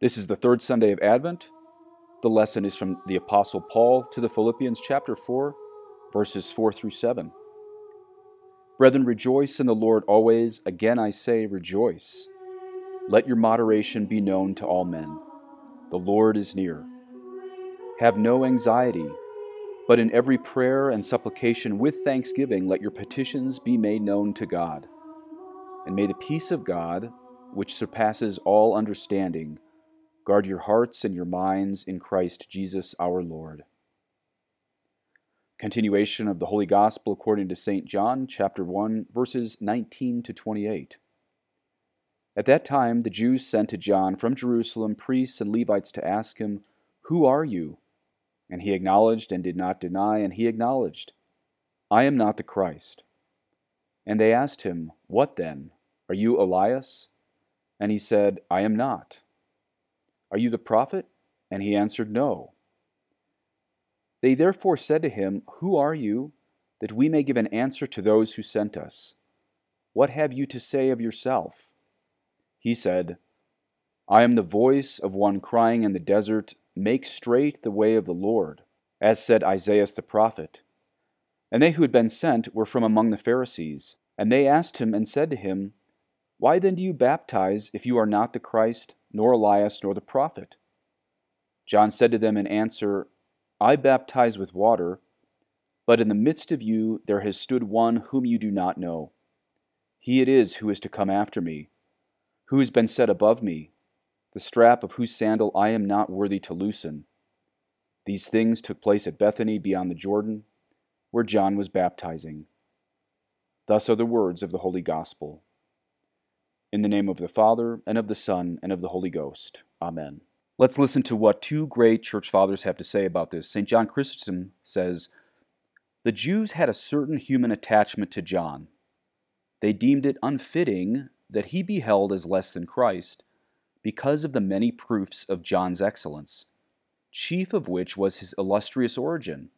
This is the third Sunday of Advent. The lesson is from the Apostle Paul to the Philippians chapter 4, verses 4 through 7. Brethren, rejoice in the Lord always. Again I say, rejoice. Let your moderation be known to all men. The Lord is near. Have no anxiety, but in every prayer and supplication with thanksgiving let your petitions be made known to God. And may the peace of God, which surpasses all understanding, guard your hearts and your minds in Christ Jesus our Lord. Continuation of the Holy Gospel according to St. John, chapter 1, verses 19 to 28. At that time the Jews sent to John from Jerusalem priests and Levites to ask him, "Who are you?" And he acknowledged and did not deny, and he acknowledged, "I am not the Christ." And they asked him, "What then? Are you Elias?" And he said, "I am not." "Are you the prophet?" And he answered, "No." They therefore said to him, "Who are you, that we may give an answer to those who sent us? What have you to say of yourself?" He said, "I am the voice of one crying in the desert, 'Make straight the way of the Lord,' as said Isaiah the prophet." And they who had been sent were from among the Pharisees, and they asked him and said to him, "Why then do you baptize, if you are not the Christ, nor Elias, nor the prophet?" John said to them in answer, "I baptize with water, but in the midst of you there has stood one whom you do not know. He it is who is to come after me, who has been set above me, the strap of whose sandal I am not worthy to loosen." These things took place at Bethany beyond the Jordan, where John was baptizing. Thus are the words of the Holy Gospel. In the name of the Father, and of the Son, and of the Holy Ghost. Amen. Let's listen to what two great church fathers have to say about this. St. John Chrysostom says, "The Jews had a certain human attachment to John. They deemed it unfitting that he be held as less than Christ, because of the many proofs of John's excellence, chief of which was his illustrious origin,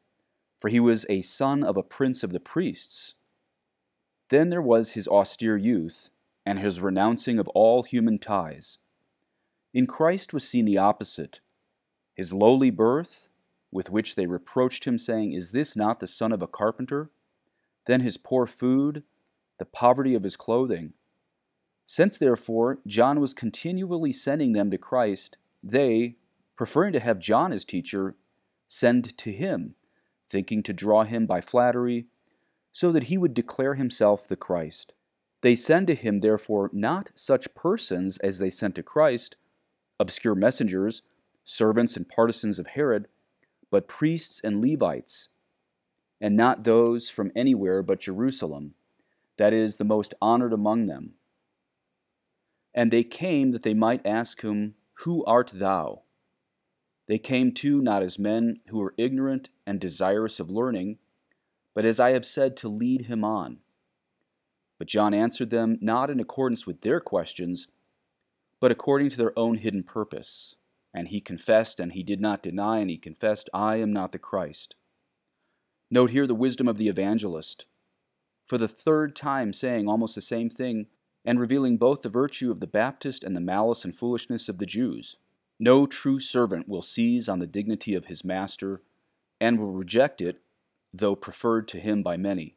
for he was a son of a prince of the priests. Then there was his austere youth, and his renouncing of all human ties. In Christ was seen the opposite, his lowly birth, with which they reproached him, saying, 'Is this not the son of a carpenter?' Then his poor food, the poverty of his clothing. Since, therefore, John was continually sending them to Christ, they, preferring to have John as teacher, send to him, thinking to draw him by flattery, so that he would declare himself the Christ. They send to him, therefore, not such persons as they sent to Christ, obscure messengers, servants and partisans of Herod, but priests and Levites, and not those from anywhere but Jerusalem, that is, the most honored among them. And they came that they might ask him, 'Who art thou?' They came too not as men who were ignorant and desirous of learning, but as I have said, to lead him on. But John answered them not in accordance with their questions, but according to their own hidden purpose. And he confessed, and he did not deny, and he confessed, 'I am not the Christ.'" Note here the wisdom of the evangelist, for the third time saying almost the same thing, and revealing both the virtue of the Baptist and the malice and foolishness of the Jews. No true servant will seize on the dignity of his master, and will reject it, though preferred to him by many.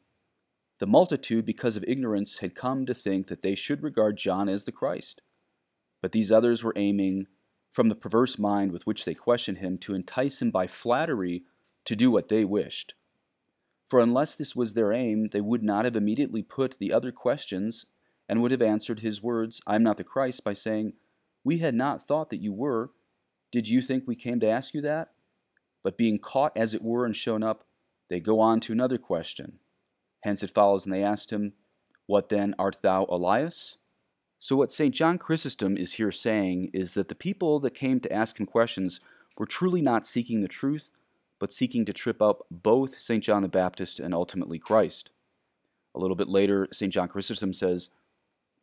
The multitude, because of ignorance, had come to think that they should regard John as the Christ. But these others were aiming, from the perverse mind with which they questioned him, to entice him by flattery to do what they wished. For unless this was their aim, they would not have immediately put the other questions, and would have answered his words, "I am not the Christ," by saying, "We had not thought that you were. Did you think we came to ask you that?" But being caught as it were and shown up, they go on to another question. Hence it follows, and they asked him, "What then, art thou Elias?" So what St. John Chrysostom is here saying is that the people that came to ask him questions were truly not seeking the truth, but seeking to trip up both St. John the Baptist and ultimately Christ. A little bit later, St. John Chrysostom says,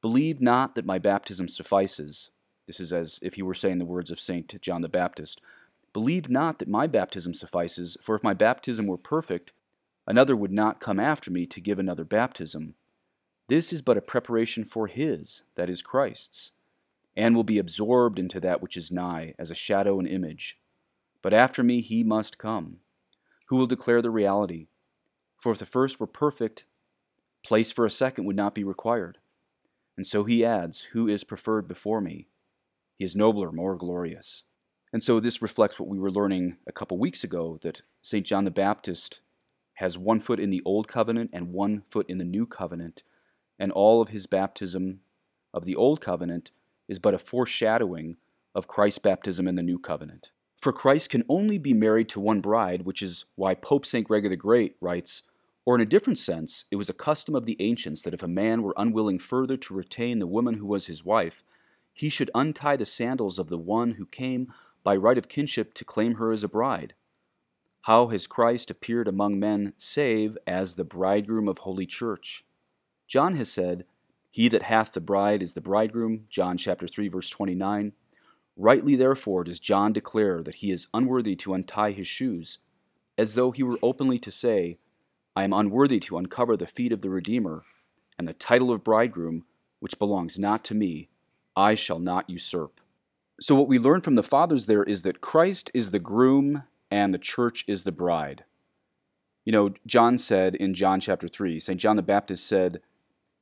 "Believe not that my baptism suffices." This is as if he were saying the words of St. John the Baptist. "Believe not that my baptism suffices, for if my baptism were perfect, another would not come after me to give another baptism. This is but a preparation for his, that is Christ's. and will be absorbed into that which is nigh, as a shadow and image. But after me he must come, who will declare the reality. For if the first were perfect, place for a second would not be required. And so he adds, who is preferred before me? He is nobler, more glorious. And so this reflects what we were learning a couple weeks ago, that St. John the Baptist has one foot in the Old Covenant and one foot in the New Covenant, and all of his baptism of the Old Covenant is but a foreshadowing of Christ's baptism in the New Covenant. For Christ can only be married to one bride, which is why Pope St. Gregory the Great writes, or in a different sense, it was a custom of the ancients that if a man were unwilling further to retain the woman who was his wife, he should untie the sandals of the one who came by right of kinship to claim her as a bride. How has Christ appeared among men save as the bridegroom of Holy Church? John has said, he that hath the bride is the bridegroom, John chapter 3, verse 29. Rightly therefore does John declare that he is unworthy to untie his shoes, as though he were openly to say, I am unworthy to uncover the feet of the Redeemer, and the title of bridegroom, which belongs not to me, I shall not usurp. So what we learn from the fathers there is that Christ is the groom and the church is the bride. You know, John said in John chapter 3, St. John the Baptist said,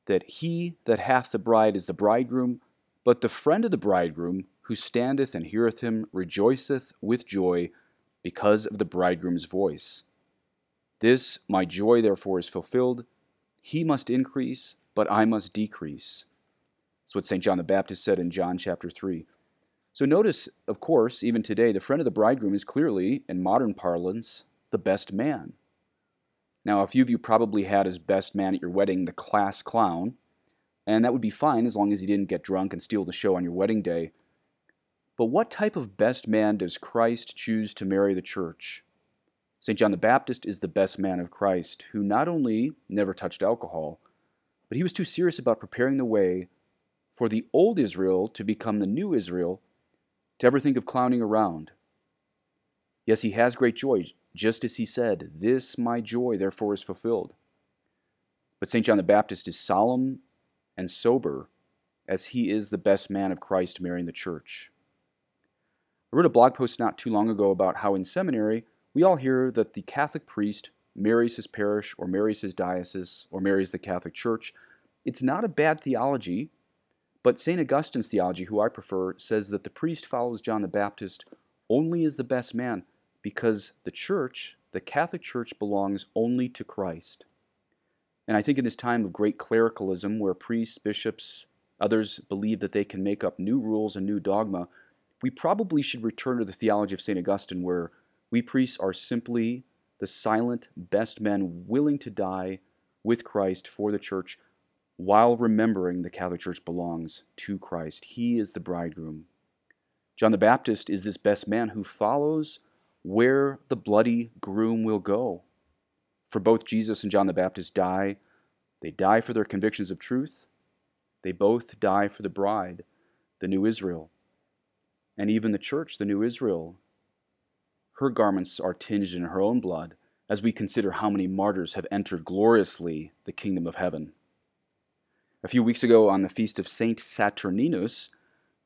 that he that hath the bride is the bridegroom, but the friend of the bridegroom, who standeth and heareth him, rejoiceth with joy because of the bridegroom's voice. This, my joy, therefore, is fulfilled. He must increase, but I must decrease. That's what St. John the Baptist said in John chapter 3. So notice, of course, even today, the friend of the bridegroom is clearly, in modern parlance, the best man. Now, a few of you probably had as best man at your wedding the class clown, and that would be fine as long as he didn't get drunk and steal the show on your wedding day. But what type of best man does Christ choose to marry the church? St. John the Baptist is the best man of Christ, who not only never touched alcohol, but he was too serious about preparing the way for the old Israel to become the new Israel to ever think of clowning around. Yes, he has great joy, just as he said, this my joy therefore is fulfilled. But St. John the Baptist is solemn and sober, as he is the best man of Christ marrying the church. I wrote a blog post not too long ago about how in seminary we all hear that the Catholic priest marries his parish or marries his diocese or marries the Catholic Church. It's not a bad theology, but St. Augustine's theology, who I prefer, says that the priest follows John the Baptist only as the best man, because the church, the Catholic Church, belongs only to Christ. And I think in this time of great clericalism, where priests, bishops, others believe that they can make up new rules and new dogma, we probably should return to the theology of St. Augustine, where we priests are simply the silent best men willing to die with Christ for the church, while remembering the Catholic Church belongs to Christ. He is the bridegroom. John the Baptist is this best man who follows where the bloody groom will go. For both Jesus and John the Baptist die. They die for their convictions of truth. They both die for the bride, the new Israel. And even the church, the new Israel, her garments are tinged in her own blood, as we consider how many martyrs have entered gloriously the kingdom of heaven. A few weeks ago on the feast of Saint Saturninus,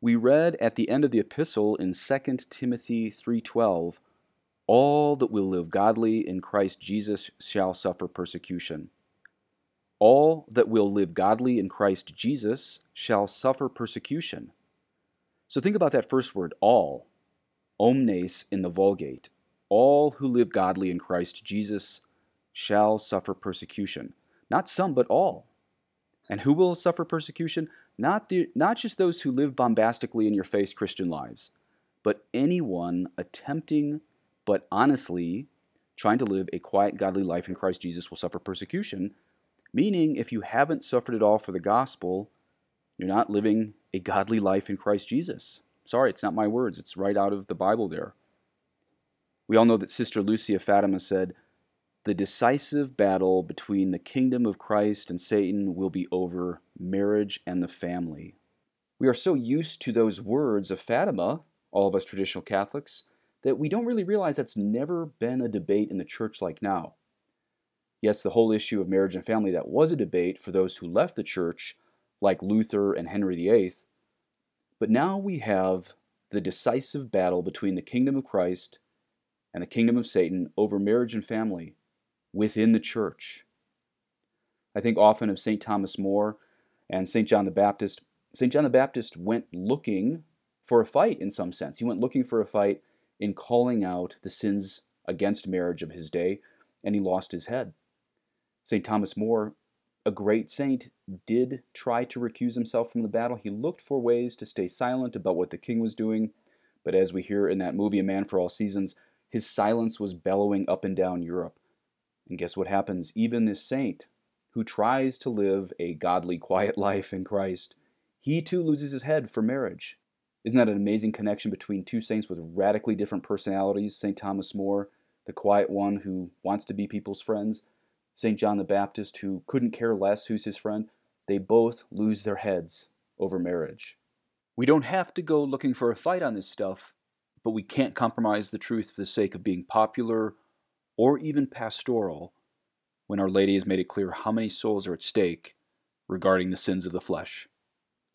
we read at the end of the epistle in 2 Timothy 3:12, all that will live godly in Christ Jesus shall suffer persecution. All that will live godly in Christ Jesus shall suffer persecution. So think about that first word, all, omnes in the Vulgate. All who live godly in Christ Jesus shall suffer persecution. Not some, but all. And who will suffer persecution? Not just those who live bombastically in your face Christian lives, but anyone attempting but honestly trying to live a quiet, godly life in Christ Jesus will suffer persecution, meaning if you haven't suffered at all for the gospel, you're not living a godly life in Christ Jesus. Sorry, it's not my words. It's right out of the Bible there. We all know that Sister Lucia of Fatima said, the decisive battle between the kingdom of Christ and Satan will be over marriage and the family. We are so used to those words of Fatima, all of us traditional Catholics, that we don't really realize that's never been a debate in the church like now. Yes, the whole issue of marriage and family, that was a debate for those who left the church, like Luther and Henry VIII, But now we have the decisive battle between the kingdom of Christ and the kingdom of Satan over marriage and family within the church. I think often of St. Thomas More and St. John the Baptist. St. John the Baptist went looking for a fight in some sense. He went looking for a fight in calling out the sins against marriage of his day, and he lost his head. St. Thomas More, a great saint, did try to recuse himself from the battle. He looked for ways to stay silent about what the king was doing, but as we hear in that movie, A Man for All Seasons, his silence was bellowing up and down Europe. And guess what happens? Even this saint, who tries to live a godly, quiet life in Christ, he too loses his head for marriage. Isn't that an amazing connection between two saints with radically different personalities? St. Thomas More, the quiet one who wants to be people's friends, St. John the Baptist, who couldn't care less who's his friend. They both lose their heads over marriage. We don't have to go looking for a fight on this stuff, but we can't compromise the truth for the sake of being popular or even pastoral when Our Lady has made it clear how many souls are at stake regarding the sins of the flesh.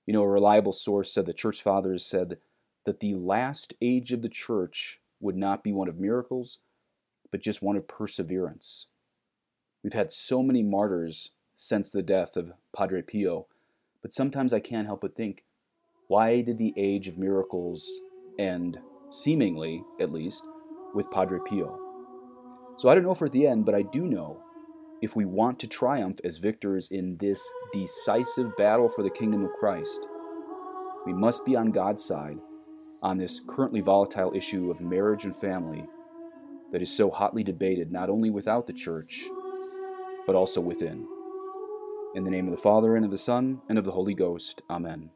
You know, a reliable source said the Church Fathers said that the last age of the Church would not be one of miracles, but just one of perseverance. We've had so many martyrs since the death of Padre Pio, but sometimes I can't help but think, why did the age of miracles end, seemingly at least, with Padre Pio? So I don't know if we're at the end, but I do know if we want to triumph as victors in this decisive battle for the kingdom of Christ, we must be on God's side on this currently volatile issue of marriage and family that is so hotly debated not only without the Church, but also within. In the name of the Father, and of the Son, and of the Holy Ghost. Amen.